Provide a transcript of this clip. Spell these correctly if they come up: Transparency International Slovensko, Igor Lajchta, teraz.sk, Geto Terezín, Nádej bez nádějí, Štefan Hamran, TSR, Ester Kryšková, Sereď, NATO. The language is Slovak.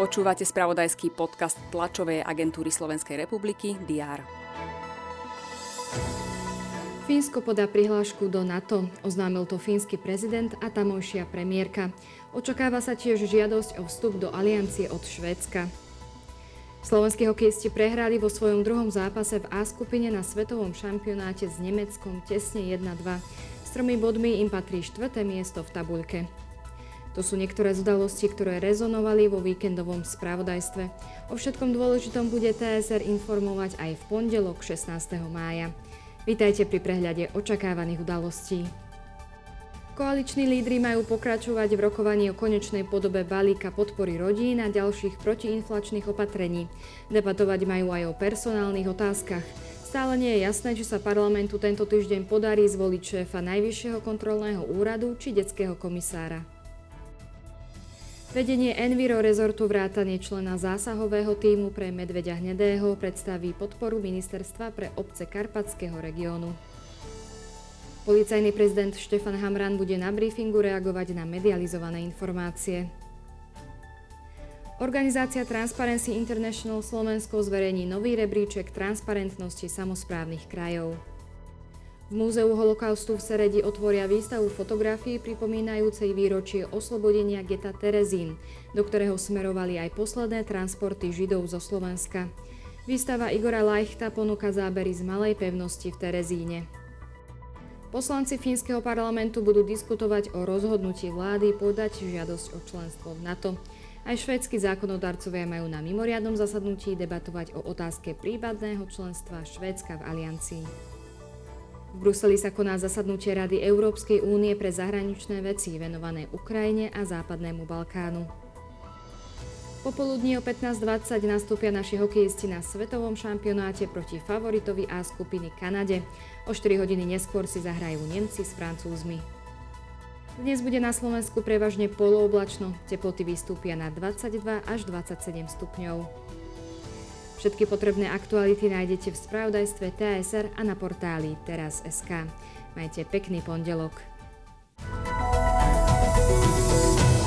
Počúvate spravodajský podcast tlačovej agentúry Slovenskej republiky DR. Fínsko podá prihlášku do NATO, oznámil to fínsky prezident a tamojšia premiérka. Očakáva sa tiež žiadosť o vstup do aliancie od Švédska. Slovenskí hokejisti prehrali vo svojom druhom zápase v A skupine na svetovom šampionáte s Nemeckom tesne 1-2. S 3 bodmi im patrí 4. miesto v tabuľke. To sú niektoré z udalostí, ktoré rezonovali vo víkendovom spravodajstve. O všetkom dôležitom bude TSR informovať aj v pondelok 16. mája. Vitajte pri prehľade očakávaných udalostí. Koaliční lídri majú pokračovať v rokovaní o konečnej podobe balíka podpory rodín a ďalších protiinflačných opatrení. Debatovať majú aj o personálnych otázkach. Stále nie je jasné, či sa parlamentu tento týždeň podarí zvoliť šéfa Najvyššieho kontrolného úradu či detského komisára. Vedenie Enviro rezortu vrátane člena zásahového tímu pre medveďa hnedého predstaví podporu ministerstva pre obce Karpatského regiónu. Policajný prezident Štefan Hamran bude na briefingu reagovať na medializované informácie. Organizácia Transparency International Slovensko zverejní nový rebríček transparentnosti samosprávnych krajov. V Múzeu holokaustu v Seredi otvoria výstavu fotografií pripomínajúcej výročie oslobodenia Geta Terezín, do ktorého smerovali aj posledné transporty Židov zo Slovenska. Výstava Igora Lajchta ponúka zábery z malej pevnosti v Terezíne. Poslanci fínskeho parlamentu budú diskutovať o rozhodnutí vlády podať žiadosť o členstvo v NATO. Aj švédsky zákonodarcovia majú na mimoriadnom zasadnutí debatovať o otázke prípadného členstva Švédska v aliancii. V Bruseli sa koná zasadnutie Rady Európskej únie pre zahraničné veci venované Ukrajine a Západnému Balkánu. Popoludní o 15:20 nastúpia naši hokejisti na svetovom šampionáte proti favoritovi A skupiny Kanade. O 4 hodiny neskôr si zahrajú Nemci s Francúzmi. Dnes bude na Slovensku prevažne polooblačno, teploty vystúpia na 22 až 27 stupňov. Všetky potrebné aktuality nájdete v spravodajstve TSR a na portáli teraz.sk. Majte pekný pondelok.